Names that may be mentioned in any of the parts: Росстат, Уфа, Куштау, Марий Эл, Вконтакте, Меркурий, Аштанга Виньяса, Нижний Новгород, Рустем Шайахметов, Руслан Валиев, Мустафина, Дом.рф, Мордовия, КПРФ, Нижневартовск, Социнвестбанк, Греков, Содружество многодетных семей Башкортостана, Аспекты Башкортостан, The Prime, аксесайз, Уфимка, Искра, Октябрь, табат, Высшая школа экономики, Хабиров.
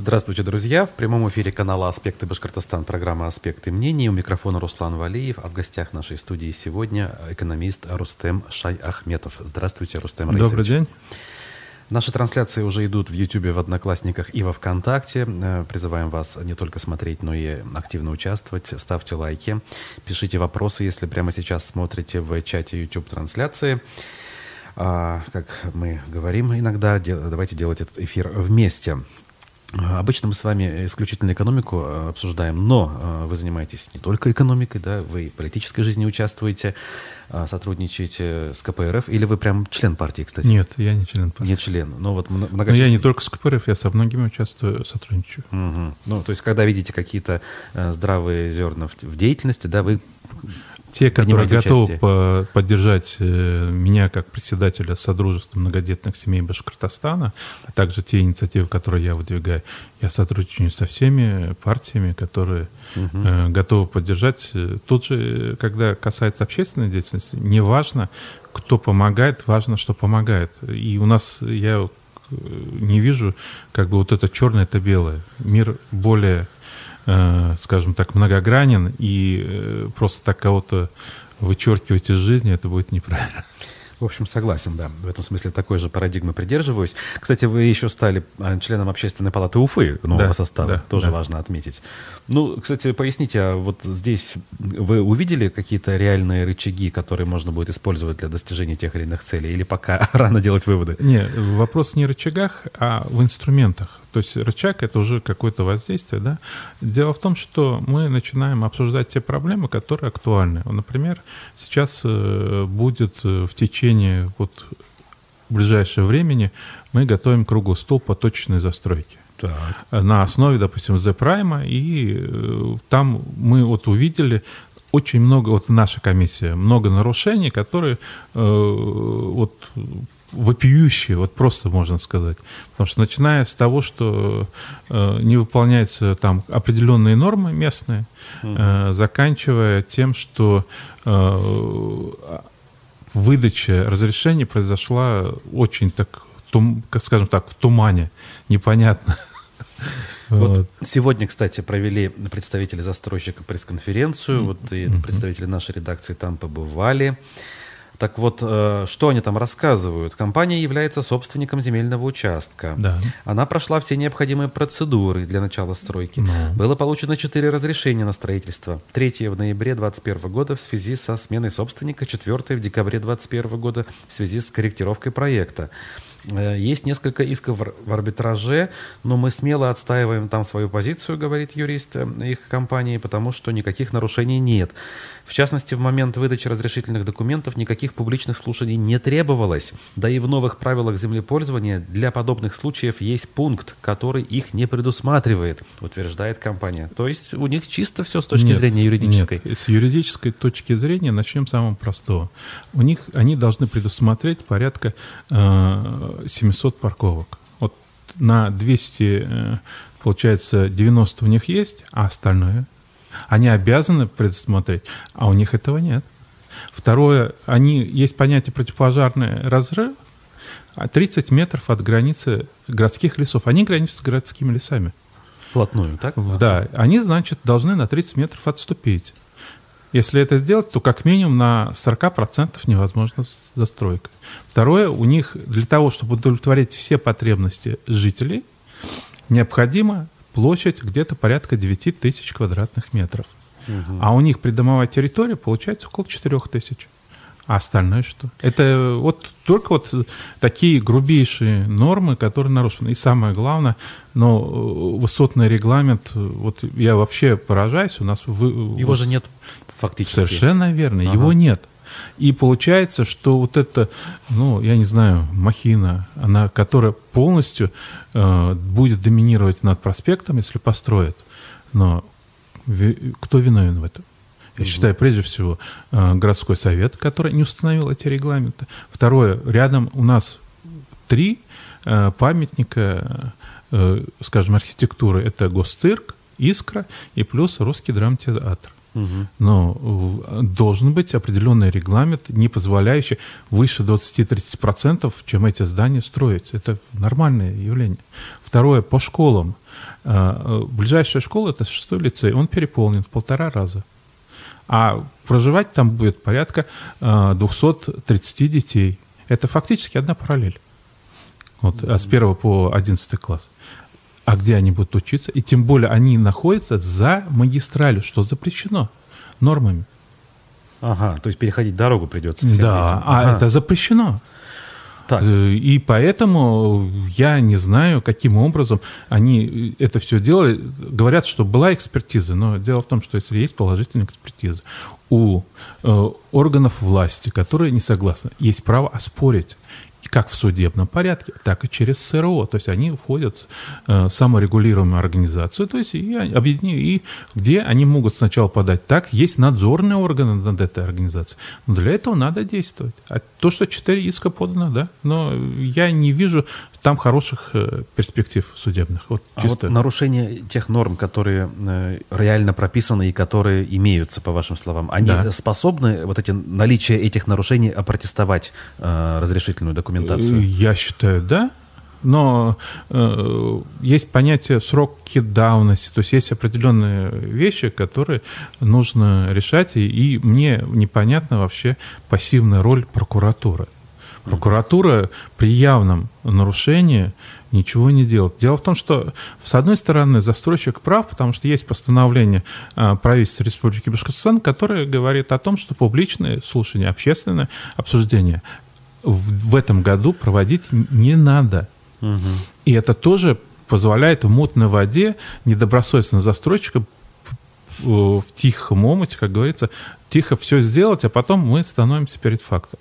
Здравствуйте, друзья! В прямом эфире канала «Аспекты Башкортостан», программа «Аспекты мнений». У микрофона Руслан Валиев, а в гостях нашей студии сегодня экономист Рустем Шайахметов. Здравствуйте, Рустем Раисович. Добрый день. Наши трансляции уже идут в YouTube, в Одноклассниках и во Вконтакте. Призываем вас не только смотреть, но и активно участвовать. Ставьте лайки, пишите вопросы, если прямо сейчас смотрите в чате YouTube-трансляции. Как мы говорим иногда, давайте делать этот эфир вместе. Обычно мы с вами исключительно экономику обсуждаем, но вы занимаетесь не только экономикой, да, вы в политической жизни участвуете, сотрудничаете с КПРФ, или вы прям член партии, кстати? Нет, я не член партии. Не член, но вот многочисленные... Но я не только с КПРФ, я со многими участвую, сотрудничаю. Угу. Ну, то есть, когда видите какие-то здравые зерна в деятельности, да, вы... Те, которые готовы поддержать меня как председателя Содружества многодетных семей Башкортостана, а также те инициативы, которые я выдвигаю, я сотрудничаю со всеми партиями, которые готовы поддержать. Тут же, когда касается общественной деятельности, не важно, кто помогает, важно, что помогает. И у нас, я не вижу, как бы вот это черное, это белое. Мир более... скажем так, многогранен, и просто так кого-то вычеркивать из жизни, это будет неправильно. В общем, согласен, да. В этом смысле такой же парадигмы придерживаюсь. Кстати, вы еще стали членом Общественной палаты Уфы нового состава. Да, тоже важно отметить. Ну, кстати, поясните, а вот здесь вы увидели какие-то реальные рычаги, которые можно будет использовать для достижения тех или иных целей? Или пока рано делать выводы? Нет, вопрос не в рычагах, а в инструментах. То есть рычаг — это уже какое-то воздействие, да? Дело в том, что мы начинаем обсуждать те проблемы, которые актуальны. Например, сейчас будет в течение вот ближайшего времени мы готовим круглый стол по точечной застройке. Так. На основе, допустим, The Prime, и там мы вот увидели очень много, вот наша комиссия, много нарушений, которые вот... вопиющие, вот просто можно сказать. Потому что начиная с того, что не выполняются там определенные нормы местные, заканчивая тем, что выдача разрешений произошла очень, так, скажем так, в тумане, непонятно. Вот. Сегодня, кстати, провели представители застройщика пресс-конференцию, вот и представители нашей редакции там побывали. Так вот, что они там рассказывают? Компания является собственником земельного участка. Да. Она прошла все необходимые процедуры для начала стройки. Но. Было получено 4 разрешения на строительство. 3 в ноябре 2021 года в связи со сменой собственника, 4 в декабре 2021 года в связи с корректировкой проекта. Есть несколько исков в арбитраже, но мы смело отстаиваем там свою позицию, говорит юрист их компании, потому что никаких нарушений нет. В частности, в момент выдачи разрешительных документов никаких публичных слушаний не требовалось. Да и в новых правилах землепользования для подобных случаев есть пункт, который их не предусматривает, утверждает компания. То есть у них чисто все с точки зрения юридической. Нет. С юридической точки зрения начнем с самого простого. У них они должны предусмотреть порядка 700 парковок. Вот на 200, получается, 90 у них есть, а остальное они обязаны предусмотреть, а у них этого нет. Второе, они есть понятие противопожарный разрыв, 30 метров от границы городских лесов. Они граничат с городскими лесами. Вплотную, так? Да. Они, значит, должны на 30 метров отступить. Если это сделать, то как минимум на 40% невозможна застройка. Второе, у них для того, чтобы удовлетворить все потребности жителей, необходима площадь где-то порядка 9000 квадратных метров. Угу. А у них придомовая территория получается около 4000. А остальное что? Это вот только вот такие грубейшие нормы, которые нарушены. И самое главное, высотный регламент, вот я вообще поражаюсь, у нас... Его же нет фактически. Совершенно верно, его нет. И получается, что вот эта, я не знаю, махина, она, которая полностью будет доминировать над проспектом, если построят. Но кто виновен в этом? Я считаю, прежде всего, городской совет, который не установил эти регламенты. Второе, рядом у нас 3 памятника, скажем, архитектуры. Это Госцирк, Искра и плюс Русский драмтеатр. Угу. Но должен быть определенный регламент, не позволяющий выше 20-30%, чем эти здания строить. Это нормальное явление. Второе, по школам. Ближайшая школа — это 6-й лицей, он переполнен в 1,5 раза. А проживать там будет порядка 230 детей. Это фактически одна параллель. Вот, с 1 по 11 класс. А где они будут учиться? И тем более они находятся за магистралью, что запрещено нормами. Ага, то есть переходить дорогу придется. Да, это запрещено. Так. И поэтому я не знаю, каким образом они это все делали. Говорят, что была экспертиза, но дело в том, что если есть положительная экспертиза, у органов власти, которые не согласны, есть право оспорить как в судебном порядке, так и через СРО. То есть они входят в саморегулируемую организацию, то есть и где они могут сначала подать. Так, есть надзорные органы над этой организацией. Но для этого надо действовать. А то, что 4 иска подано, да, но я не вижу там хороших перспектив судебных. Вот, чисто. А вот нарушение тех норм, которые реально прописаны и которые имеются, по вашим словам, они способны, вот эти, наличие этих нарушений, опротестовать разрешительную документацию? Я считаю, да. Но есть понятие сроки давности, то есть есть определенные вещи, которые нужно решать, и мне непонятна вообще пассивная роль прокуратуры. Прокуратура при явном нарушении ничего не делает. Дело в том, что, с одной стороны, застройщик прав, потому что есть постановление правительства Республики Башкортостан, которое говорит о том, что публичные слушания, общественные обсуждения в этом году проводить не надо. Угу. И это тоже позволяет в мутной воде недобросовестным застройщикам в тихом омуте, как говорится, тихо все сделать, а потом мы становимся перед фактом.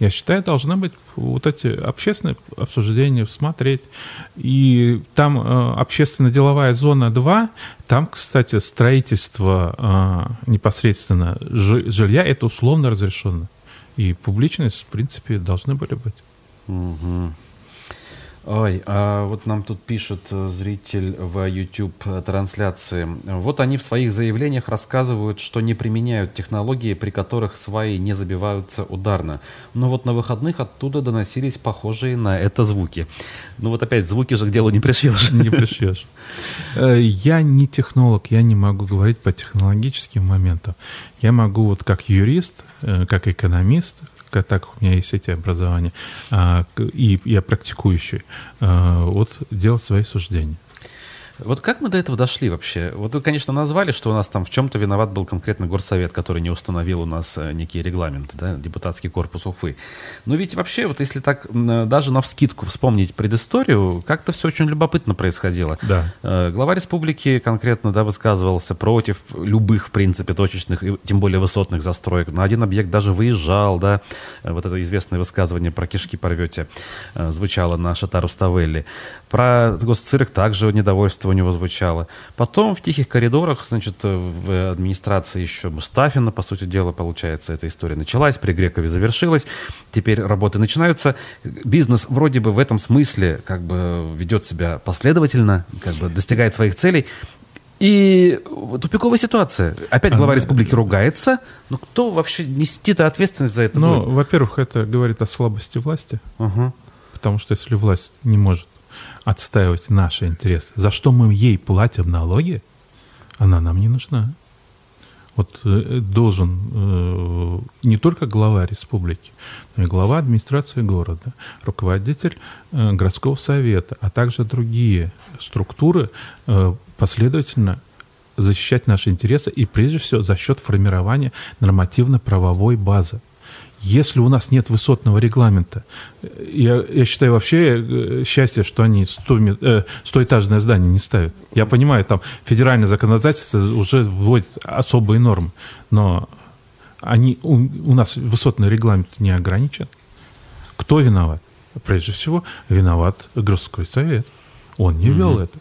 Я считаю, должны быть вот эти общественные обсуждения, смотреть. И там общественно-деловая зона 2, там, кстати, строительство непосредственно жилья, это условно разрешено. И публичность, в принципе, должны были быть. Угу. Ой, а вот нам тут пишет зритель в YouTube-трансляции. Вот они в своих заявлениях рассказывают, что не применяют технологии, при которых сваи не забиваются ударно. Но вот на выходных оттуда доносились похожие на это звуки. Ну вот опять, звуки же к делу не пришьешь. Не пришьешь. Я не технолог, я не могу говорить по технологическим моментам. Я могу вот как юрист, как экономист, так у меня есть эти образования, и я практикующий, вот делать свои суждения. Вот как мы до этого дошли вообще? Вот вы, конечно, назвали, что у нас там в чем-то виноват был конкретно горсовет, который не установил у нас некие регламенты, да, депутатский корпус Уфы. Но ведь вообще, вот если так даже навскидку вспомнить предысторию, как-то все очень любопытно происходило. Да. Глава республики конкретно, да, высказывался против любых, в принципе, точечных и тем более высотных застроек. На один объект даже выезжал, да. Вот это известное высказывание про кишки порвете звучало на Шота Руставели. Про Госцирк также недовольство у него звучало. Потом в тихих коридорах, значит, в администрации еще Мустафина, по сути дела, получается, эта история началась, при Грекове завершилась, теперь работы начинаются. Бизнес вроде бы в этом смысле как бы ведет себя последовательно, как бы достигает своих целей. И тупиковая ситуация. Опять глава республики ругается. Но кто вообще нести-то ответственность за это? Ну, во-первых, это говорит о слабости власти, потому что если власть не может отстаивать наши интересы, за что мы ей платим налоги, она нам не нужна. Вот должен не только глава республики, но и глава администрации города, руководитель городского совета, а также другие структуры последовательно защищать наши интересы и прежде всего за счет формирования нормативно-правовой базы. Если у нас нет высотного регламента, я считаю вообще счастье, что они 100-этажное здание не ставят. Я понимаю, там федеральное законодательство уже вводит особые нормы, но они, у нас высотный регламент не ограничен. Кто виноват? Прежде всего, виноват городской совет. Он не вел это.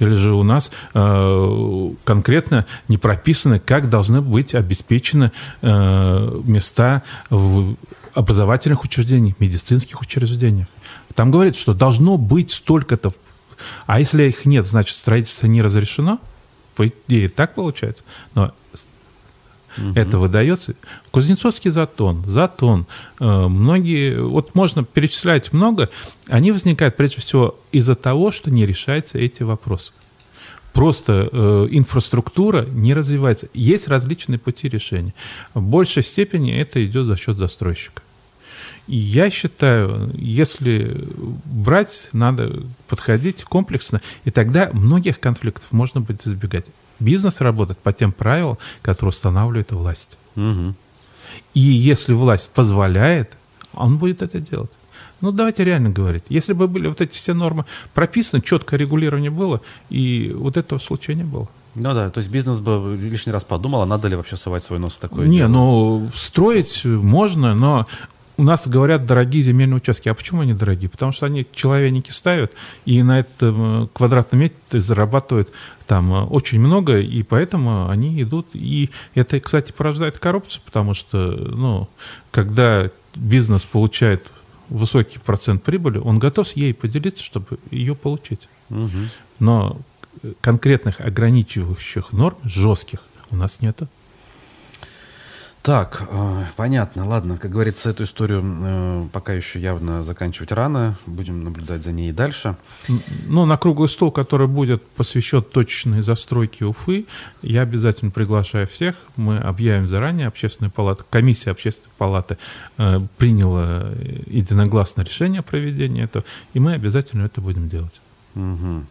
Или же у нас конкретно не прописано, как должны быть обеспечены места в образовательных учреждениях, медицинских учреждениях. Там говорится, что должно быть столько-то. А если их нет, значит, строительство не разрешено. По идее, так получается. Но это выдается. Кузнецовский затон. Многие, вот можно перечислять много, они возникают прежде всего из-за того, что не решаются эти вопросы. Просто инфраструктура не развивается. Есть различные пути решения. В большей степени это идет за счет застройщика. И я считаю, если брать, надо подходить комплексно, и тогда многих конфликтов можно будет избегать. Бизнес работает по тем правилам, которые устанавливает власть. Угу. И если власть позволяет, он будет это делать. Ну, давайте реально говорить. Если бы были вот эти все нормы прописаны, четкое регулирование было, и вот этого случая не было. Ну да, то есть бизнес бы лишний раз подумал, а надо ли вообще совать свой нос в такое дело? Не, ну, строить можно, но... У нас говорят дорогие земельные участки. А почему они дорогие? Потому что они человеники ставят, и на этом квадратном метре зарабатывают там очень много, и поэтому они идут. И это, кстати, порождает коррупцию, потому что, ну, когда бизнес получает высокий процент прибыли, он готов с ей поделиться, чтобы ее получить. Угу. Но конкретных ограничивающих норм, жестких, у нас нету. Так, понятно, ладно. Как говорится, эту историю пока еще явно заканчивать рано. Будем наблюдать за ней и дальше. Ну, на круглый стол, который будет посвящен точечной застройке Уфы, я обязательно приглашаю всех. Мы объявим заранее. Общественная палата, комиссия Общественной палаты приняла единогласное решение о проведении этого, и мы обязательно это будем делать. Угу.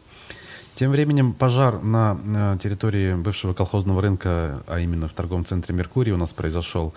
Тем временем пожар на территории бывшего колхозного рынка, а именно в торговом центре «Меркурий», у нас произошел.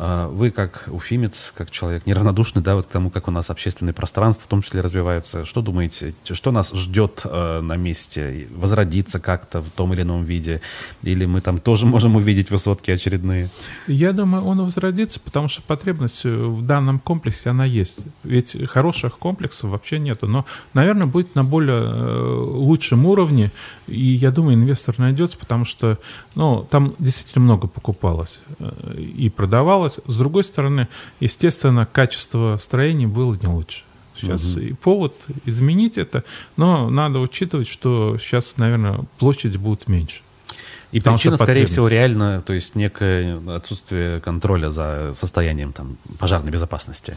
Вы, как уфимец, как человек неравнодушный, да, вот к тому, как у нас общественные пространства в том числе развиваются, что думаете, что нас ждет на месте? Возродиться как-то в том или ином виде? Или мы там тоже можем увидеть высотки очередные? Я думаю, он возродится, потому что потребность в данном комплексе, она есть. Ведь хороших комплексов вообще нету. Но, наверное, будет на более лучшем уровне. И я думаю, инвестор найдется, потому что, ну, там действительно много покупалось и продавалось. С другой стороны, естественно, качество строения было не лучше. Сейчас и повод изменить это, но надо учитывать, что сейчас, наверное, площади будут меньше. И причина, скорее всего, реально, то есть некое отсутствие контроля за состоянием там пожарной безопасности.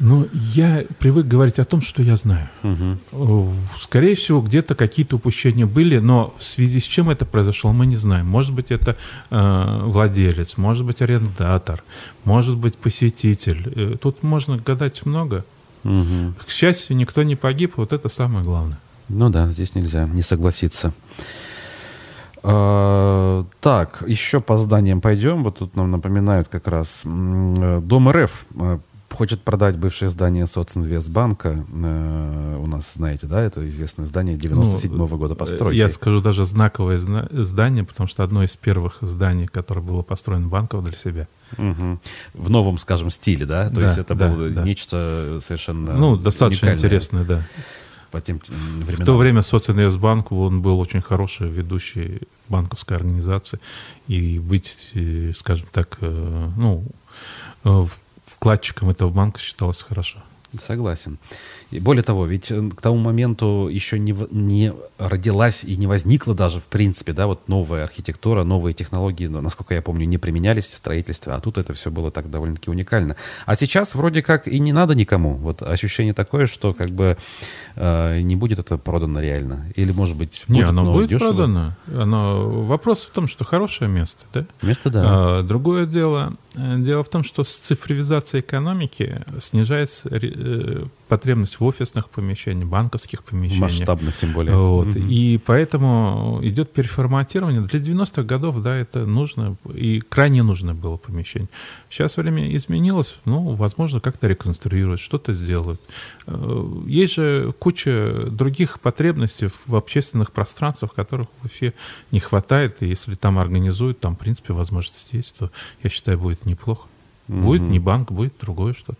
Ну, я привык говорить о том, что я знаю. Угу. Скорее всего, где-то какие-то упущения были, но в связи с чем это произошло, мы не знаем. Может быть, это владелец, может быть, арендатор, может быть, посетитель. Тут можно гадать много. Угу. К счастью, никто не погиб, вот это самое главное. Ну да, здесь нельзя не согласиться. Так, еще по зданиям пойдем. Вот тут нам напоминают как раз Дом.рф. Хочет продать бывшее здание Социнвестбанка. У нас, знаете, да, это известное здание 97-го года постройки. Я скажу, даже знаковое здание, потому что одно из первых зданий, которое было построено банков для себя. Угу. В новом, скажем, стиле, да? То есть это было нечто совершенно достаточно уникальное. Интересное, да. По тем временам. В то время Социнвестбанк, он был очень хороший ведущий банковской организации. И быть, скажем так, вкладчиком этого банка считалось хорошо. Согласен. И более того, ведь к тому моменту еще не родилась и не возникла даже, в принципе, да, вот новая архитектура, новые технологии, насколько я помню, не применялись в строительстве, а тут это все было так довольно-таки уникально. А сейчас вроде как и не надо никому. Вот ощущение такое, что как бы не будет это продано реально. Или, может быть, будет, оно будет дешево. Продано. Но вопрос в том, что хорошее место, да? Место, да. Другое дело... Дело в том, что с цифровизацией экономики снижается потребность в офисных помещениях, банковских помещениях. Масштабных, тем более. Вот. Mm-hmm. И поэтому идет переформатирование. Для 90-х годов, да, это нужно и крайне нужно было помещение. Сейчас время изменилось, возможно, как-то реконструируют, что-то сделают. Есть же куча других потребностей в общественных пространствах, которых в Уфе не хватает. И если там организуют, там, в принципе, возможности есть, то, я считаю, будет неплохо. Mm-hmm. Будет не банк, будет другое что-то.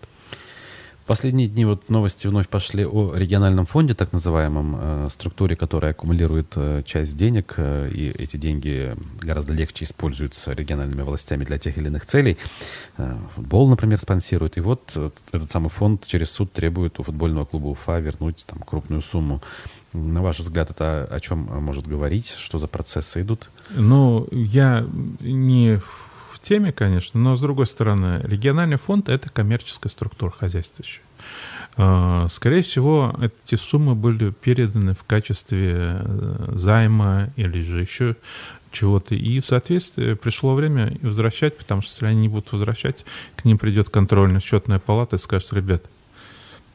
Последние дни вот новости вновь пошли о региональном фонде, так называемом, структуре, которая аккумулирует часть денег, и эти деньги гораздо легче используются региональными властями для тех или иных целей. Футбол, например, спонсирует. И вот этот самый фонд через суд требует у футбольного клуба Уфа вернуть там крупную сумму. На ваш взгляд, это о чем может говорить? Что за процессы идут? Ну, я не... теме, конечно, но, с другой стороны, региональный фонд — это коммерческая структура хозяйствующая. Скорее всего, эти суммы были переданы в качестве займа или же еще чего-то. И в соответствии пришло время возвращать, потому что если они не будут возвращать, к ним придет контрольно-счетная палата и скажет: ребят,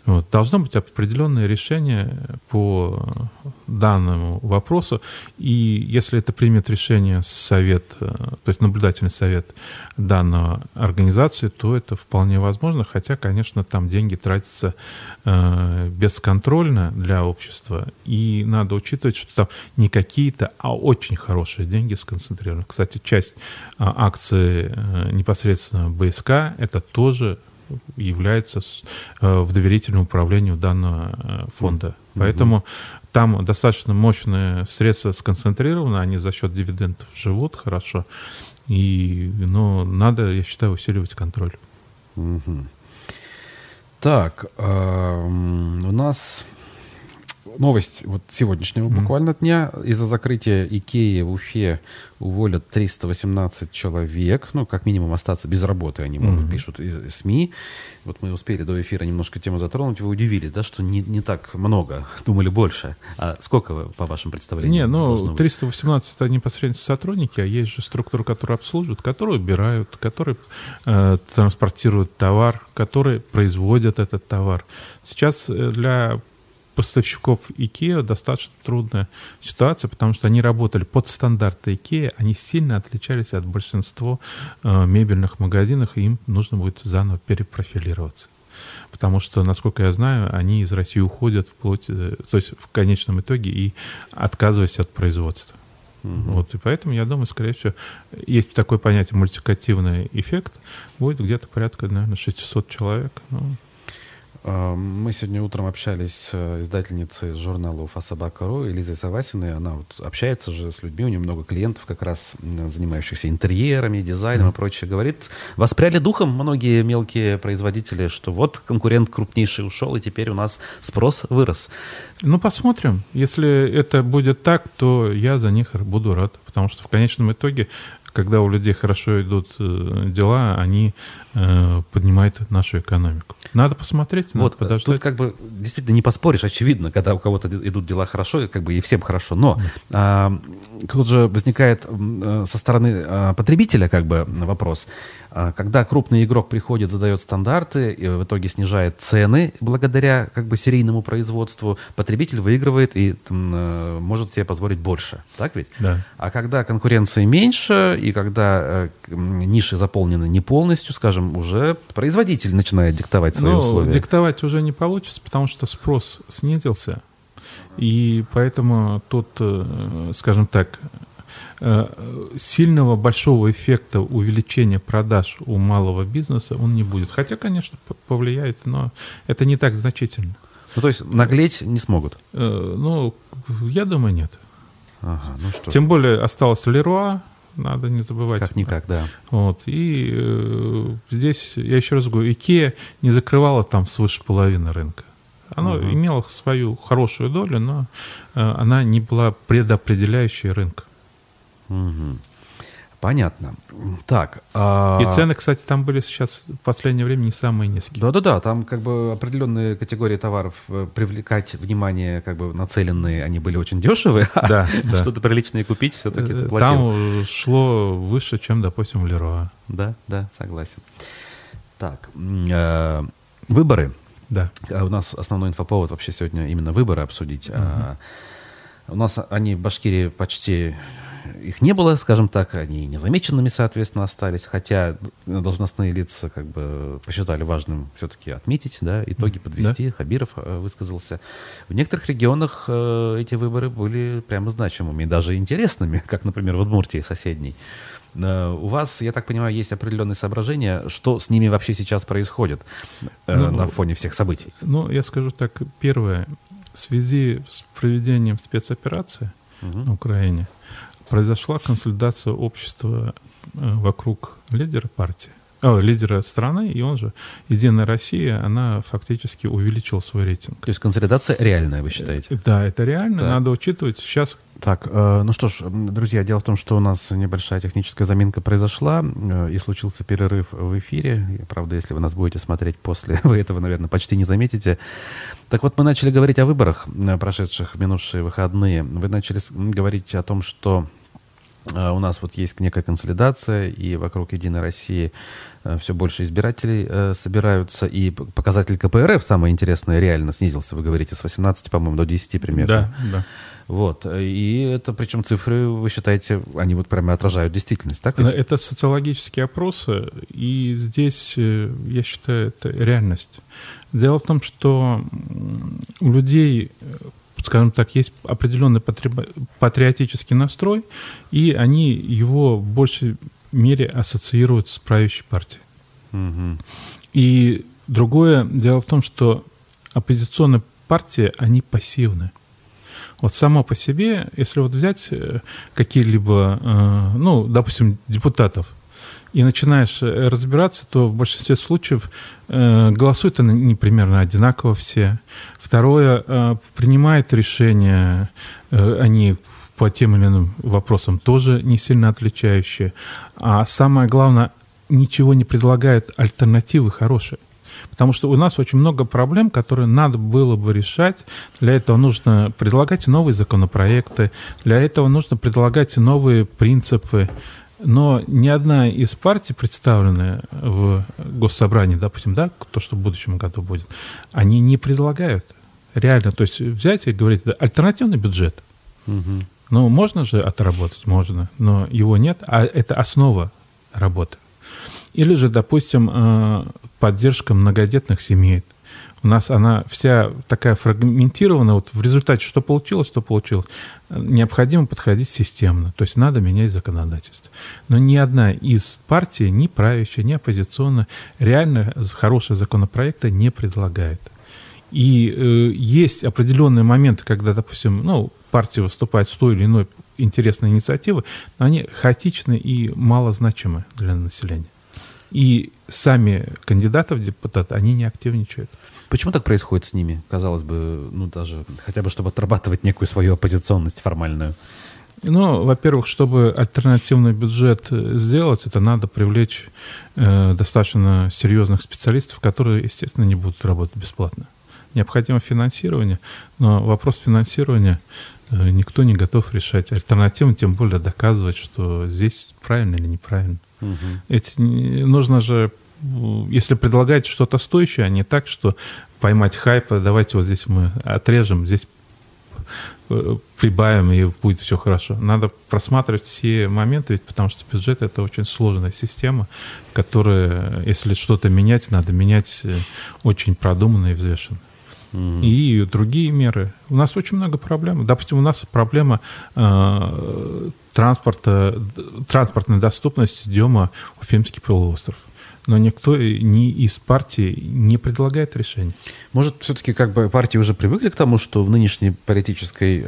вот, должно быть определенное решение по данному вопросу. И если это примет решение совет, то есть наблюдательный совет данной организации, то это вполне возможно. Хотя, конечно, там деньги тратятся бесконтрольно для общества. И надо учитывать, что там не какие-то, а очень хорошие деньги сконцентрированы. Кстати, часть акций непосредственно БСК, это тоже является в доверительном управлении данного фонда. Поэтому там достаточно мощные средства сконцентрированы, они за счет дивидендов живут хорошо, но надо, я считаю, усиливать контроль. Так, у нас новость вот сегодняшнего буквально дня. Из-за закрытия IKEA в Уфе уволят 318 человек. Ну, как минимум, остаться без работы они могут, пишут из СМИ. Вот мы успели до эфира немножко тему затронуть. Вы удивились, да, что не так много, думали больше. А сколько, вы, по вашим представлениям? Не, ну, 318 — это непосредственно сотрудники, а есть же структуры, которые обслуживают, которые убирают, которые транспортируют товар, которые производят этот товар. Сейчас для поставщиков IKEA достаточно трудная ситуация, потому что они работали под стандарты IKEA, они сильно отличались от большинства мебельных магазинов, и им нужно будет заново перепрофилироваться. Потому что, насколько я знаю, они из России уходят вплоть, то есть в конечном итоге, и отказываясь от производства. Вот, и поэтому, я думаю, скорее всего, есть такое понятие мультипликативный эффект, будет где-то порядка, наверное, 600 человек. Мы сегодня утром общались с издательницей журнала «Уфа-собака.ру» Элизой Савасиной. Она вот общается же с людьми, у нее много клиентов, как раз занимающихся интерьерами, дизайном и прочее. Говорит, воспряли духом многие мелкие производители, что вот конкурент крупнейший ушел, и теперь у нас спрос вырос. Ну, посмотрим. Если это будет так, то я за них буду рад, потому что в конечном итоге, когда у людей хорошо идут дела, они поднимают нашу экономику. Надо посмотреть, надо вот, подождать. Тут как бы действительно не поспоришь, очевидно, когда у кого-то идут дела хорошо, как бы и всем хорошо. Но тут же возникает со стороны потребителя как бы вопрос. Когда крупный игрок приходит, задает стандарты, и в итоге снижает цены благодаря как бы серийному производству, потребитель выигрывает и может себе позволить больше. Так ведь? Да. А когда конкуренции меньше, и когда ниши заполнены не полностью, скажем, уже производитель начинает диктовать свои условия. Диктовать уже не получится, потому что спрос снизился. И поэтому тут, скажем так, сильного большого эффекта увеличения продаж у малого бизнеса он не будет. Хотя, конечно, повлияет, но это не так значительно. Ну, то есть наглеть не смогут? Ну, я думаю, нет. Ага, ну что. Тем более осталось Леруа, надо не забывать. Как-никак, да. Вот. И здесь, я еще раз говорю, IKEA не закрывала там свыше половины рынка. Она имела свою хорошую долю, но она не была предопределяющей рынка. Понятно. Так. И цены, кстати, там были сейчас в последнее время не самые низкие. Да-да-да, там как бы определенные категории товаров привлекать внимание, как бы нацеленные, они были очень дешевые, да, а что-то приличное купить все-таки ты платил. Там шло выше, чем, допустим, в Леруа. Да, да, согласен. Так, выборы. Да. У нас основной инфоповод вообще сегодня именно выборы обсудить. У нас они в Башкирии почти... Их не было, скажем так, они незамеченными, соответственно, остались, хотя должностные лица как бы посчитали важным все-таки отметить, да, итоги подвести, да. Хабиров высказался. В некоторых регионах эти выборы были прямо значимыми, даже интересными, как, например, в Удмуртии соседней. У вас, я так понимаю, есть определенные соображения, что с ними вообще сейчас происходит на фоне всех событий? Ну, я скажу так, первое, в связи с проведением спецоперации на Украине, произошла консолидация общества вокруг лидера партии. лидера страны, и он же, Единая Россия, она фактически увеличила свой рейтинг. То есть консолидация реальная, вы считаете? Да, это реально, да. Надо учитывать сейчас. Так, ну что ж, друзья, дело в том, что у нас небольшая техническая заминка произошла, и случился перерыв в эфире. И, правда, если вы нас будете смотреть после, вы этого, наверное, почти не заметите. Так вот, мы начали говорить о выборах, прошедших минувшие выходные. Вы начали говорить о том, что у нас вот есть некая консолидация, и вокруг «Единой России» все больше избирателей собираются, и показатель КПРФ, самое интересное, реально снизился, вы говорите, с 18, по-моему, до 10 примерно. Да, да. Вот, и это, причем цифры, вы считаете, они вот прямо отражают действительность, так? Это социологические опросы, и здесь, я считаю, это реальность. Дело в том, что у людей, скажем так, есть определенный патриотический настрой, и они его в большей мере ассоциируют с правящей партией. Угу. И другое, дело в том, что оппозиционные партии, они пассивны. Вот само по себе, если вот взять какие-либо, ну, допустим, депутатов, и начинаешь разбираться, то в большинстве случаев голосуют они примерно одинаково все. Второе, принимают решения они по тем или иным вопросам тоже не сильно отличающие. А самое главное, ничего не предлагают альтернативы хорошие. Потому что у нас очень много проблем, которые надо было бы решать. Для этого нужно предлагать новые законопроекты, для этого нужно предлагать новые принципы. Но ни одна из партий, представленная в Госсобрании, допустим, да, то, что в будущем году будет, они не предлагают реально. То есть взять и говорить, да, альтернативный бюджет. Угу. Ну, можно же отработать, можно, но его нет, а это основа работы. Или же, допустим, поддержка многодетных семей. У нас она вся такая фрагментирована. Вот в результате что получилось, то получилось. Необходимо подходить системно. То есть надо менять законодательство. Но ни одна из партий, ни правящая, ни оппозиционная, реально хорошие законопроекты не предлагает. И есть определенные моменты, когда, допустим, ну, партия выступает с той или иной интересной инициативой, но они хаотичны и малозначимы для населения. И сами кандидаты в депутаты, они не активничают. Почему так происходит с ними? Казалось бы, ну даже хотя бы, чтобы отрабатывать некую свою оппозиционность формальную. Ну, во-первых, чтобы альтернативный бюджет сделать, это надо привлечь достаточно серьезных специалистов, которые, естественно, не будут работать бесплатно. Необходимо финансирование, но вопрос финансирования никто не готов решать. Альтернативно, тем более, доказывать, что здесь правильно или неправильно. Угу. Эти, нужно же, если предлагать что-то стоящее, а не так, что поймать хайп, давайте вот здесь мы отрежем, здесь прибавим, и будет все хорошо. Надо просматривать все моменты, ведь потому что бюджет — это очень сложная система, которая, если что-то менять, надо менять очень продуманно и взвешенно. И другие меры. У нас очень много проблем. Допустим, у нас проблема транспортной доступности Дема-Уфимский полуостров. Но никто ни из партии не предлагает решений. Может, все-таки как бы партии уже привыкли к тому, что в нынешней политической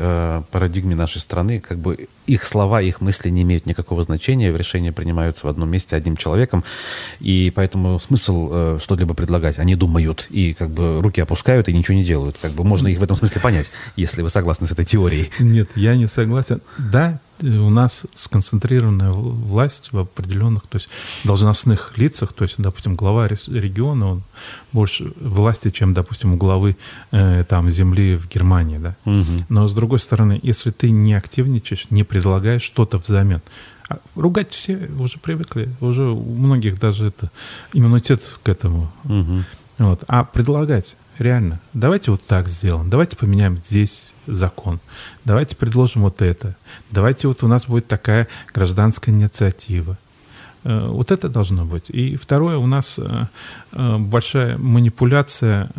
парадигме нашей страны как бы их слова, их мысли не имеют никакого значения, решения принимаются в одном месте одним человеком, и поэтому смысл что-либо предлагать. Они думают и как бы руки опускают и ничего не делают. Как бы можно их в этом смысле понять, если вы согласны с этой теорией. Нет, я не согласен. Да, у нас сконцентрированная власть в определенных, то есть должностных лицах, то есть, допустим, глава региона, он больше власти, чем, допустим, у главы там, земли в Германии, да. Угу. Но, с другой стороны, если ты не активничаешь, не предлагаешь что-то взамен, ругать все уже привыкли, уже у многих даже это, иммунитет к этому. Угу. Вот. А предлагать реально, давайте вот так сделаем, давайте поменяем здесь закон, давайте предложим вот это, давайте вот у нас будет такая гражданская инициатива. Вот это должно быть. И второе, у нас большая манипуляция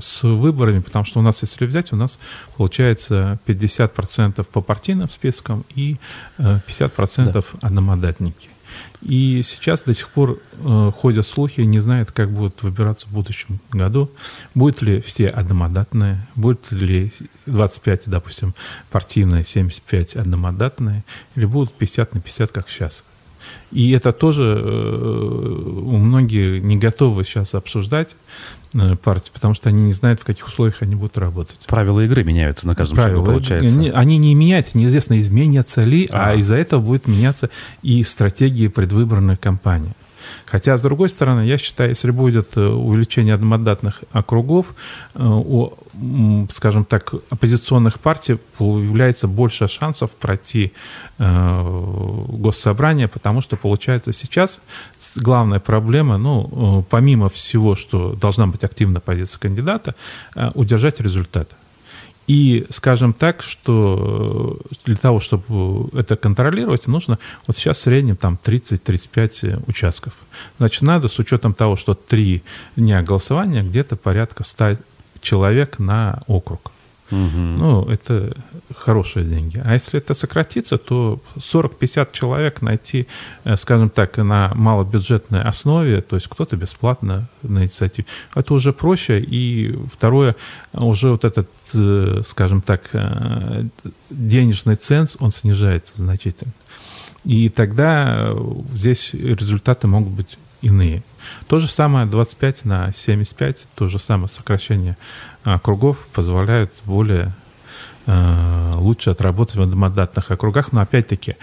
с выборами, потому что у нас, если взять, у нас получается 50% по партийным спискам и 50% одномандатники. И сейчас до сих пор ходят слухи, не знают, как будут выбираться в будущем году. Будут ли все одномандатные, будут ли 25, допустим, партийные, 75 одномандатные, или будут 50 на 50, как сейчас. И это тоже многие не готовы сейчас обсуждать партии, потому что они не знают, в каких условиях они будут работать. Правила игры меняются на каждом шагу, получается. Они не меняются, неизвестно, изменятся ли, а из-за этого будет меняться и стратегии предвыборных кампаний. Хотя, с другой стороны, я считаю, если будет увеличение одномандатных округов, у, скажем так, оппозиционных партий появляется больше шансов пройти госсобрание, потому что, получается, сейчас главная проблема, ну, помимо всего, что должна быть активна позиция кандидата, удержать результат. И, скажем так, что для того, чтобы это контролировать, нужно вот сейчас в среднем там 30-35 участков. Значит, надо с учетом того, что 3 дня голосования, где-то порядка 100 человек на округ. Угу. Ну, это хорошие деньги. А если это сократится, то 40-50 человек найти, скажем так, на малобюджетной основе, то есть кто-то бесплатно на инициативе. Это уже проще. И второе, уже вот этот, скажем так, денежный ценз, он снижается значительно. И тогда здесь результаты могут быть иные. То же самое 25 на 75, то же самое сокращение округов позволяет более лучше отработать в одномандатных округах. Но опять-таки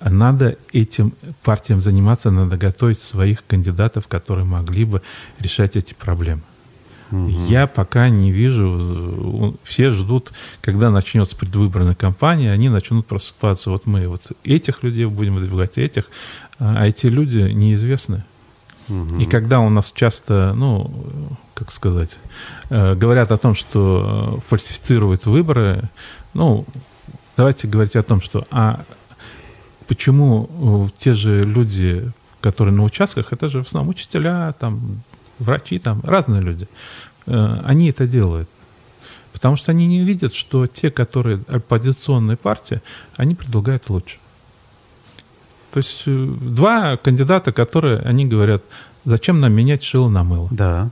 надо этим партиям заниматься, надо готовить своих кандидатов, которые могли бы решать эти проблемы. Угу. Я пока не вижу. Все ждут, когда начнется предвыборная кампания, они начнут просыпаться. Вот мы вот этих людей будем выдвигать, этих, а эти люди неизвестны. И когда у нас часто, ну, как сказать, говорят о том, что фальсифицируют выборы, ну, давайте говорить о том, что почему те же люди, которые на участках, это же в основном учителя, там, врачи, там, разные люди, они это делают. Потому что они не видят, что те, которые оппозиционные партии, они предлагают лучше. То есть 2 кандидата, которые, они говорят, зачем нам менять шило на мыло. Да.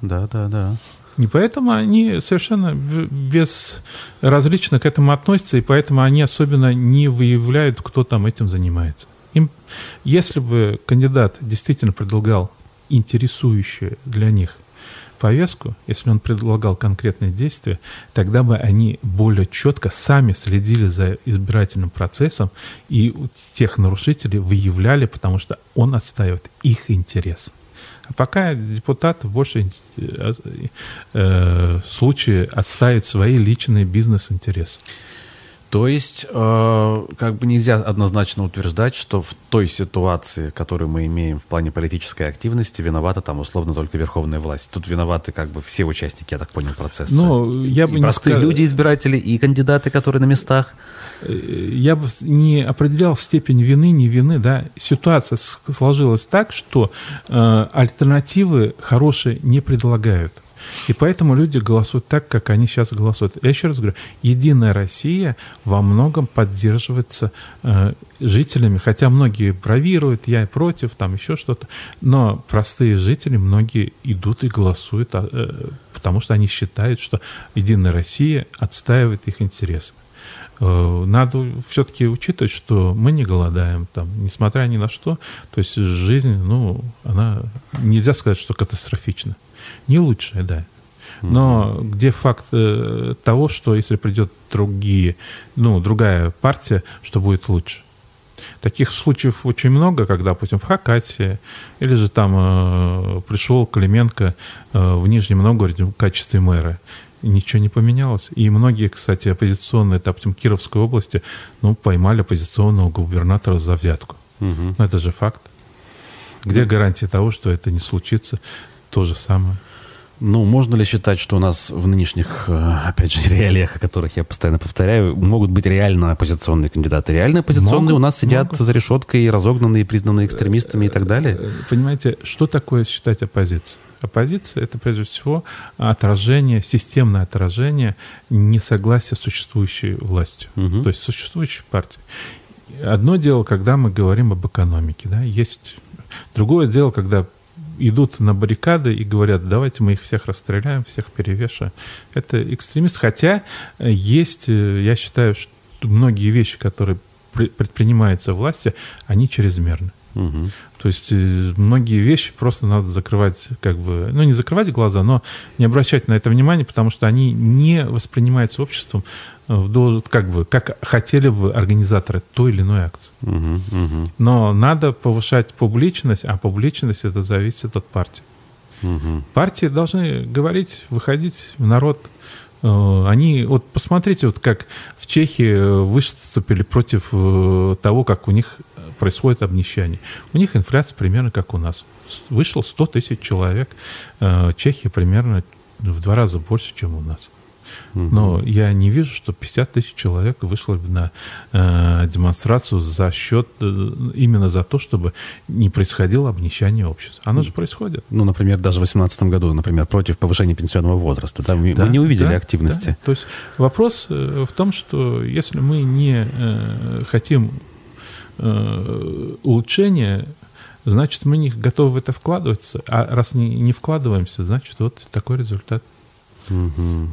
И поэтому они совершенно безразлично к этому относятся, и поэтому они особенно не выявляют, кто там этим занимается. Им, если бы кандидат действительно предлагал интересующую для них повестку, если он предлагал конкретные действия, тогда бы они более четко сами следили за избирательным процессом и тех нарушителей выявляли, потому что он отстаивает их интерес. А пока депутаты в большей случае отстаивают свои личные бизнес-интересы. То есть, как бы нельзя однозначно утверждать, что в той ситуации, которую мы имеем в плане политической активности, виновата там условно только верховная власть. Тут виноваты как бы все участники, я так понял, процесса. Ну, я бы и простые люди, избиратели, и кандидаты, которые на местах. Я бы не определял степень вины, не вины, да. Ситуация сложилась так, что альтернативы хорошие не предлагают. И поэтому люди голосуют так, как они сейчас голосуют. Я еще раз говорю, «Единая Россия» во многом поддерживается жителями, хотя многие бравируют, я против, там еще что-то, но простые жители, многие идут и голосуют, потому что они считают, что «Единая Россия» отстаивает их интересы. Надо все-таки учитывать, что мы не голодаем, там, несмотря ни на что, то есть жизнь, ну, она, нельзя сказать, что катастрофична. Не лучшее, да. Но где факт того, что если придет другая партия, что будет лучше. Таких случаев очень много, когда, допустим, в Хакасии, или же там пришел Клименко в Нижнем Новгороде в качестве мэра. Ничего не поменялось. И многие, кстати, оппозиционные, допустим, Кировской области, ну, поймали оппозиционного губернатора за взятку. Угу. Но это же факт. Где гарантия того, что это не случится? То же самое. Ну, можно ли считать, что у нас в нынешних, опять же, реалиях, о которых я постоянно повторяю, могут быть реально оппозиционные кандидаты? Реально оппозиционные у нас сидят за решеткой, разогнанные, признанные экстремистами и так далее? Понимаете, что такое считать оппозицией? Оппозиция – это, прежде всего, отражение, системное отражение несогласия с существующей властью, то есть существующей партией. Одно дело, когда мы говорим об экономике, да, есть. Другое дело, когда идут на баррикады и говорят, давайте мы их всех расстреляем, всех перевешаем. Это экстремист. Хотя есть, я считаю, что многие вещи, которые предпринимаются властью, они чрезмерны. Угу. То есть многие вещи просто надо закрывать, как бы, ну, не закрывать глаза, но не обращать на это внимания, потому что они не воспринимаются обществом, как бы, как хотели бы организаторы той или иной акции. Угу, угу. Но надо повышать публичность, а публичность это зависит от партии. Угу. Партии должны говорить, выходить в народ. Они, вот посмотрите, вот как в Чехии выступили против того, как у них происходит обнищание. У них инфляция примерно как у нас. Вышло 100 тысяч человек. Чехия примерно в 2 раза больше, чем у нас. Но я не вижу, что 50 тысяч человек вышло на демонстрацию за счет, именно за то, чтобы не происходило обнищание общества. Оно же происходит. Ну, например, даже в 2018 году, например, против повышения пенсионного возраста. Да? Мы не увидели активности. Да. То есть вопрос в том, что если мы не хотим улучшения, значит, мы не готовы в это вкладываться. А раз не вкладываемся, значит, вот такой результат.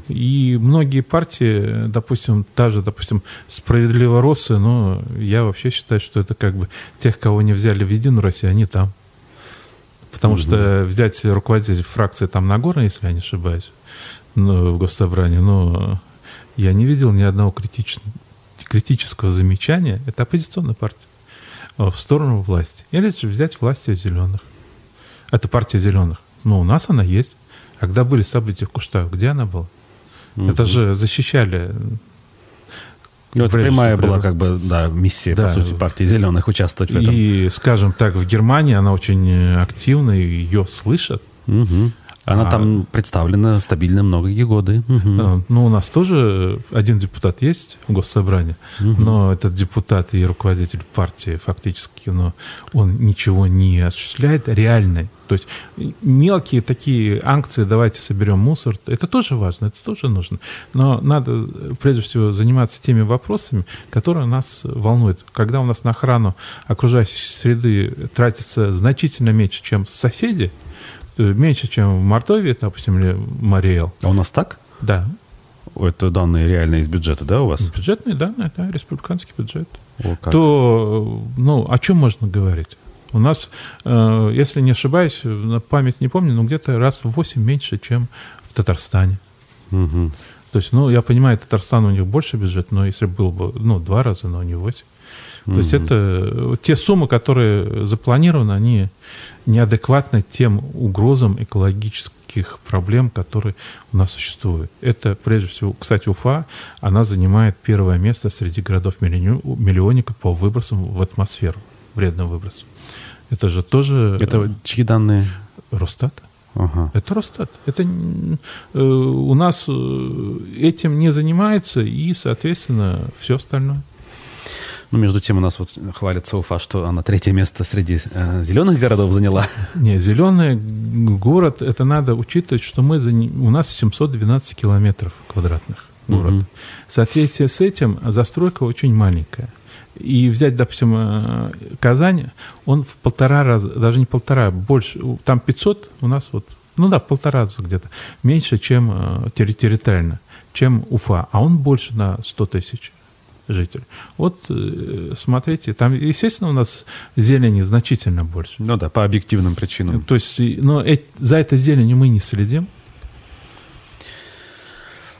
И многие партии, допустим, справедливороссы, но я вообще считаю, что это как бы тех, кого не взяли в Единую Россию, они там. Потому что взять руководителей фракции там Нагорной, если я не ошибаюсь, в госсобрании, но я не видел ни одного критического замечания. Это оппозиционная партия в сторону власти. Или же взять власть зеленых. Это партия зеленых. Но у нас она есть. Когда были события в Куштау, где она была? Это же защищали... Ну, это прямая была как бы, да, миссия, по сути, партии зеленых участвовать в этом. И, скажем так, в Германии она очень активна, ее слышат. Она там представлена стабильно многие годы. Ну, у нас тоже один депутат есть в Госсобрании, но этот депутат и руководитель партии фактически, но он ничего не осуществляет реально. То есть мелкие такие акции, давайте соберем мусор, это тоже важно, это тоже нужно. Но надо, прежде всего, заниматься теми вопросами, которые нас волнуют. Когда у нас на охрану окружающей среды тратится значительно меньше, чем соседи, меньше, чем в Мордовии, допустим, или Марий Эл. А у нас так? Да. Это данные реально из бюджета, да, у вас? Бюджетные данные, да, республиканский бюджет. О, как. То, ну, о чем можно говорить? У нас, если не ошибаюсь, на память не помню, но где-то раз в 8 меньше, чем в Татарстане. Угу. То есть, ну, я понимаю, Татарстан у них больше бюджет, но если было бы, ну, 2 раза, но не 8. То есть это те суммы, которые запланированы, они неадекватны тем угрозам экологических проблем, которые у нас существуют. Это, прежде всего, кстати, Уфа, она занимает 1 место среди городов-миллионников по выбросам в атмосферу, вредным выбросам. Это же тоже... Это чьи данные? Росстат. Ага. Это Росстат. Это у нас этим не занимается, и, соответственно, все остальное. Ну, между тем, у нас вот хвалится Уфа, что она 3-е место среди зеленых городов заняла. Не, зеленый город, это надо учитывать, что у нас 712 километров квадратных город. В соответствии с этим застройка очень маленькая. И взять, допустим, Казань, он в 1,5 раза, даже не 1,5, больше, там 500, у нас вот, ну да, в 1,5 раза где-то, меньше, чем территориально, чем Уфа. А он больше на 100 тысяч. Житель. Вот, смотрите, там, естественно, у нас зелени значительно больше. Ну да, по объективным причинам. То есть, но за этой зеленью мы не следим.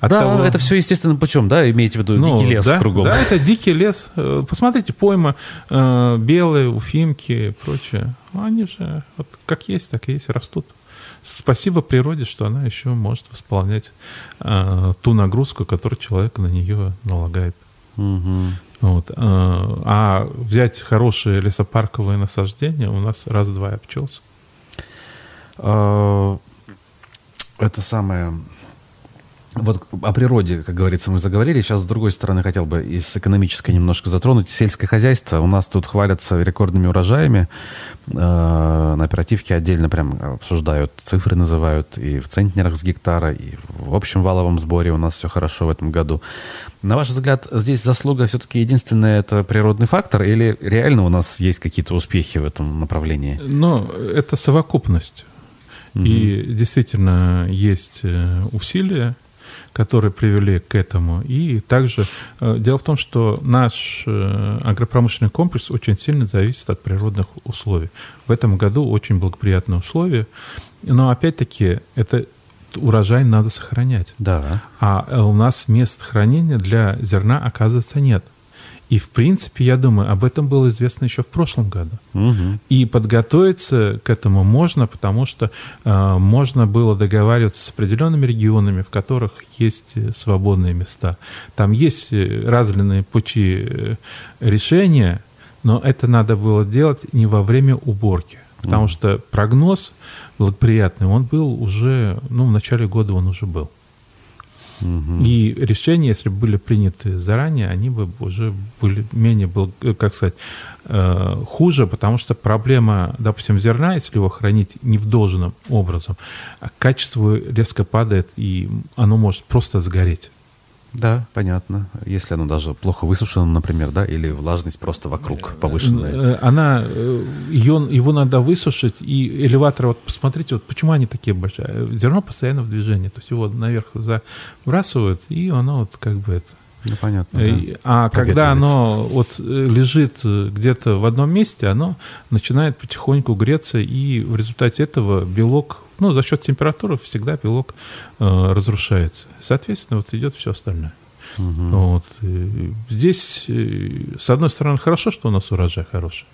Оттого... это все, естественно, почем, да, имеете в виду, ну, дикий лес, да, кругом. Да, это дикий лес. Посмотрите, пойма Белые, Уфимки и прочее. Они же вот как есть, так и есть, растут. Спасибо природе, что она еще может восполнять ту нагрузку, которую человек на нее налагает. Вот. А взять хорошие лесопарковые насаждения, у нас раз-два и обчелся. Это самое... Вот о природе, как говорится, мы заговорили. Сейчас, с другой стороны, хотел бы и с экономической немножко затронуть. Сельское хозяйство. У нас тут хвалятся рекордными урожаями. На оперативке отдельно прям обсуждают, цифры называют и в центнерах с гектара, и в общем валовом сборе у нас все хорошо в этом году. На ваш взгляд, здесь заслуга все-таки единственная, это природный фактор, или реально у нас есть какие-то успехи в этом направлении? Ну, это совокупность. И действительно есть усилия. которые привели к этому. И также дело в том, что наш агропромышленный комплекс очень сильно зависит от природных условий. В этом году очень благоприятные условия. Но опять-таки это урожай надо сохранять. Да. А у нас мест хранения для зерна, оказывается, нет. И, в принципе, я думаю, об этом было известно еще в прошлом году. Угу. И подготовиться к этому можно, потому что можно было договариваться с определенными регионами, в которых есть свободные места. Там есть разные пути решения, но это надо было делать не во время уборки. Потому что прогноз благоприятный, он был уже, в начале года он уже был. И решения, если бы были приняты заранее, они бы уже были менее, хуже, потому что проблема, допустим, зерна, если его хранить не в должном образом, качество резко падает, и оно может просто сгореть. Да, понятно. Если оно даже плохо высушено, например, да, или влажность просто вокруг повышенная. Его надо высушить, и элеватор, посмотрите, почему они такие большие. Зерно постоянно в движении, то есть его наверх забрасывают, и оно понятно, да. А когда оно лежит где-то в одном месте, оно начинает потихоньку греться, и в результате этого белок, за счет температуры всегда белок разрушается. Соответственно, идет все остальное. Угу. Здесь, с одной стороны, хорошо, что у нас урожай хороший,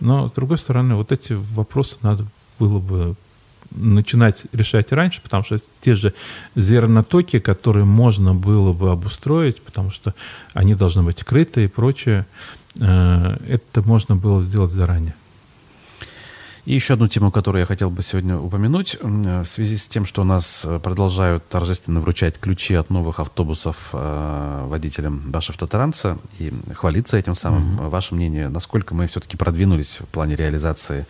но, с другой стороны, эти вопросы надо было бы начинать решать раньше, потому что те же зернотоки, которые можно было бы обустроить, потому что они должны быть крыты и прочее, это можно было сделать заранее. И еще одну тему, которую я хотел бы сегодня упомянуть, в связи с тем, что у нас продолжают торжественно вручать ключи от новых автобусов водителям Башавтотранса и хвалиться этим самым. Ваше мнение, насколько мы все-таки продвинулись в плане реализации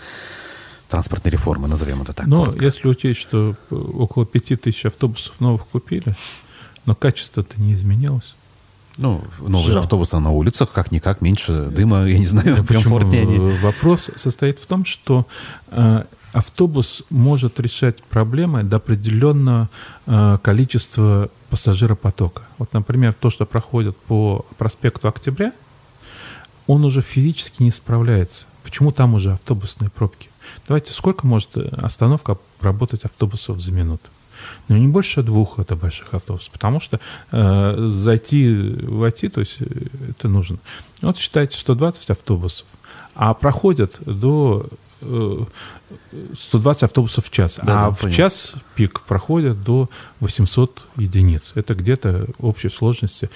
транспортной реформы, назовем это так? Если учесть, что около 5000 автобусов новых купили, но качество-то не изменилось. Новые же автобусы на улицах, как-никак, меньше дыма, я не знаю, комфортнее они. Вопрос состоит в том, что автобус может решать проблемы до определенного количества пассажиропотока. Например, то, что проходит по проспекту Октября, он уже физически не справляется. Почему там уже автобусные пробки? Давайте, сколько может остановка работать автобусов за минуту? Не больше 2 это больших автобусов, потому что войти, то есть это нужно. Считайте, 120 автобусов, а проходят до 120 автобусов в час, в час пик проходят до 800 единиц. Это где-то общей сложности,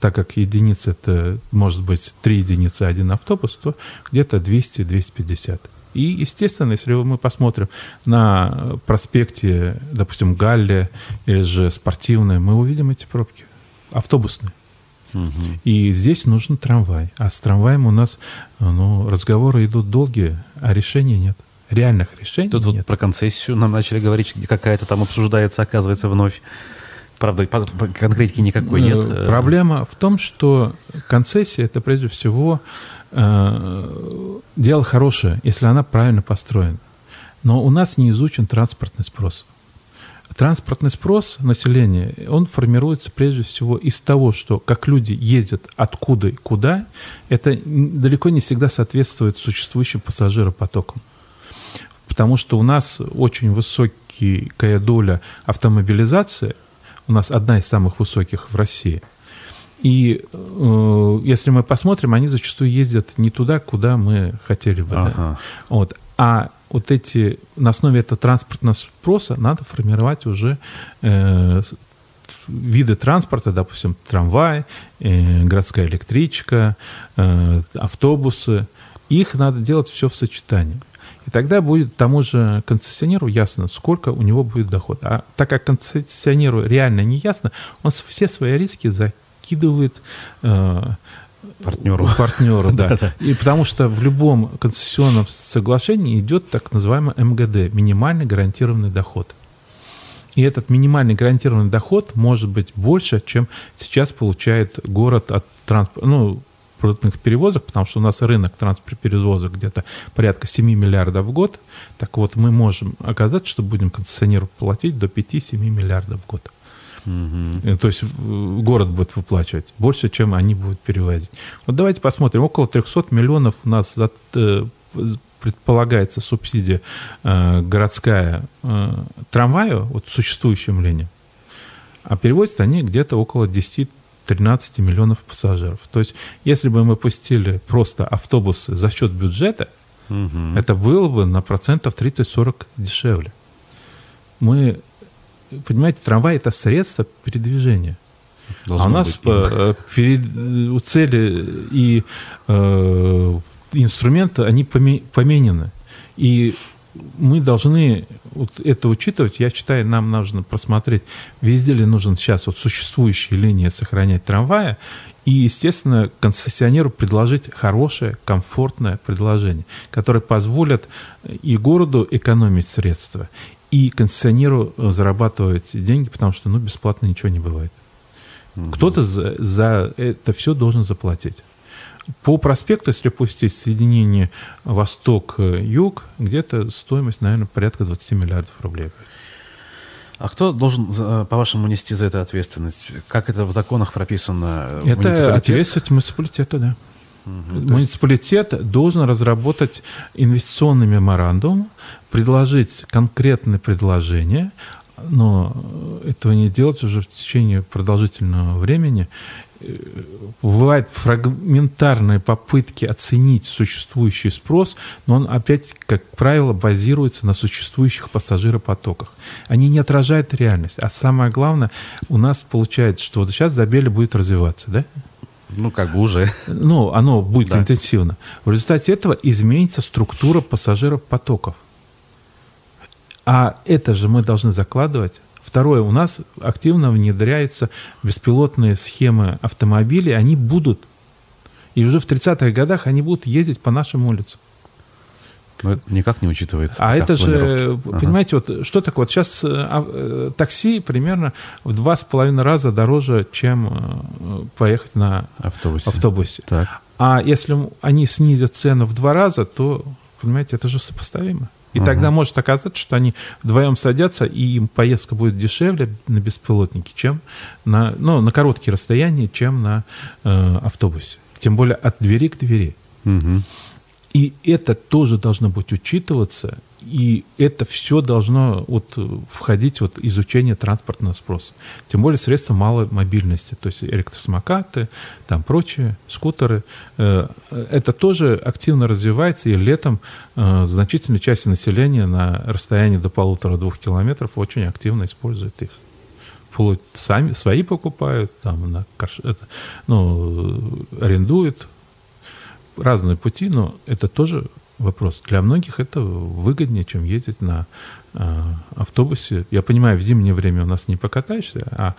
так как единица это может быть 3 единицы, 1 автобус, то где-то 200-250. И, естественно, если мы посмотрим на проспекте, допустим, Галле или же Спортивной, мы увидим эти пробки автобусные. Угу. И здесь нужен трамвай. А с трамваем у нас разговоры идут долгие, а решений нет. Реальных решений нет. Тут про концессию нам начали говорить, где какая-то там обсуждается, оказывается, вновь. Правда, конкретики никакой нет. Проблема в том, что концессия – это прежде всего дело хорошее, если она правильно построена. Но у нас не изучен транспортный спрос. Транспортный спрос населения, он формируется прежде всего из того, что как люди ездят откуда и куда, это далеко не всегда соответствует существующим пассажиропотокам. Потому что у нас очень высокая доля автомобилизации, у нас одна из самых высоких в России. И если мы посмотрим, они зачастую ездят не туда, куда мы хотели бы. Ага. Да? На основе этого транспортного спроса надо формировать уже виды транспорта, допустим, трамвай, городская электричка, автобусы. Их надо делать все в сочетании. И тогда будет тому же концессионеру ясно, сколько у него будет доход. А так как концессионеру реально не ясно, он все свои риски закидывает партнеру, да. И потому что в любом концессионном соглашении идет так называемый МГД, минимальный гарантированный доход. И этот минимальный гарантированный доход может быть больше, чем сейчас получает город от транспорта, продуктных перевозок, потому что у нас рынок транспортных перевозок где-то порядка 7 миллиардов в год. Так мы можем оказаться, что будем концессионеру платить до 5-7 миллиардов в год. Угу. То есть город будет выплачивать больше, чем они будут перевозить. Вот давайте посмотрим. Около 300 миллионов у нас предполагается субсидия городская трамваю, вот существующим линиям. А перевозят они где-то около 10-13 миллионов пассажиров. То есть если бы мы пустили просто автобусы за счет бюджета, угу, это было бы на процентов 30-40 дешевле. Мы... Понимаете, трамвай – это средство передвижения. Должно а у нас у цели и инструменты, они поменены. И мы должны вот это учитывать. Я считаю, нам нужно просмотреть, везде ли нужен сейчас вот существующие линии сохранять трамвая. И, естественно, концессионеру предложить хорошее, комфортное предложение, которое позволит и городу экономить средства, и концессионеру зарабатывать деньги, потому что, ну, бесплатно ничего не бывает. Угу. Кто-то за это все должен заплатить. По проспекту, если пустить соединение Восток-Юг, где-то стоимость, наверное, порядка 20 миллиардов рублей. А кто должен, по-вашему, нести за это ответственность? Как это в законах прописано? Это ответственность муниципалитета, да. Угу, муниципалитет должен разработать инвестиционный меморандум, предложить конкретные предложения, но этого не делать уже в течение продолжительного времени. Бывают фрагментарные попытки оценить существующий спрос, но он опять, как правило, базируется на существующих пассажиропотоках. Они не отражают реальность. А самое главное, у нас получается, что вот сейчас Забелия будет развиваться, да? Ну, как бы уже. Ну, оно будет интенсивно. В результате этого изменится структура пассажиров потоков. А это же мы должны закладывать. Второе, у нас активно внедряются беспилотные схемы автомобилей. Они будут. И уже в 30-х годах они будут ездить по нашим улицам. Но это никак не учитывается. А это же, понимаете, вот что такое? Вот сейчас такси примерно в 2,5 раза дороже, чем поехать на автобусе. Так. А если они снизят цену в 2 раза, то, понимаете, это же сопоставимо. И тогда может оказаться, что они вдвоем садятся, и им поездка будет дешевле на беспилотнике, чем на короткие расстояния, чем на автобусе. Тем более от двери к двери. Угу. И это тоже должно быть учитываться, и это все должно вот входить в изучение транспортного спроса. Тем более средства малой мобильности, то есть электросамокаты, там прочие, скутеры. Это тоже активно развивается, и летом значительная часть населения на расстоянии до 1,5-2 километров очень активно использует их. Вплоть сами свои покупают, там, арендуют. Разные пути, но это тоже вопрос. Для многих это выгоднее, чем ездить на автобусе. Я понимаю, в зимнее время у нас не покатаешься, а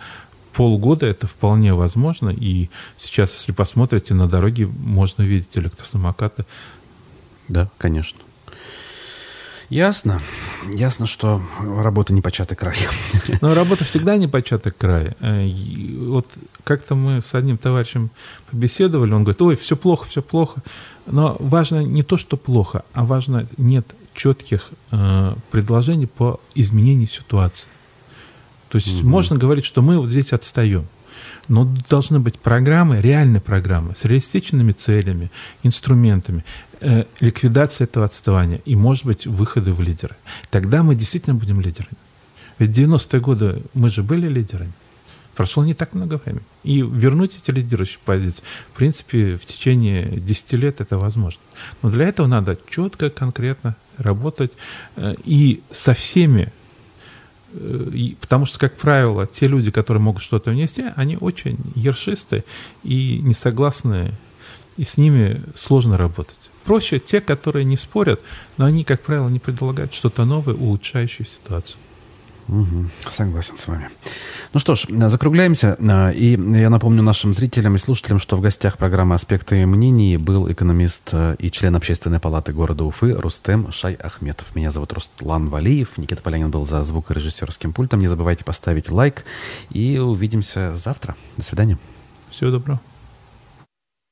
полгода это вполне возможно. И сейчас, если посмотрите, на дороге можно видеть электросамокаты. Да, конечно. Ясно. Ясно, что работа непочатый край. Но работа всегда непочатый край. И вот как-то мы с одним товарищем побеседовали, он говорит, ой, все плохо, все плохо. Но важно не то, что плохо, а важно, нет четких предложений по изменению ситуации. То есть можно говорить, что мы вот здесь отстаем. Но должны быть программы, реальные программы, с реалистичными целями, инструментами, ликвидация этого отставания и, может быть, выходы в лидеры. Тогда мы действительно будем лидерами. Ведь в 90-е годы мы же были лидерами. Прошло не так много времени. И вернуть эти лидирующие позиции, в принципе, в течение 10 лет это возможно. Но для этого надо четко, конкретно работать и со всеми. Потому что, как правило, те люди, которые могут что-то внести, они очень ершистые и несогласные, и с ними сложно работать. Проще те, которые не спорят, но они, как правило, не предлагают что-то новое, улучшающее ситуацию. Угу, согласен с вами. Ну что ж, закругляемся. И я напомню нашим зрителям и слушателям, что в гостях программы «Аспекты мнений» был экономист и член Общественной палаты города Уфы Рустем Шайахметов. Меня зовут Руслан Валиев. Никита Полянин был за звукорежиссерским пультом. Не забывайте поставить лайк. И увидимся завтра. До свидания. Всего доброго.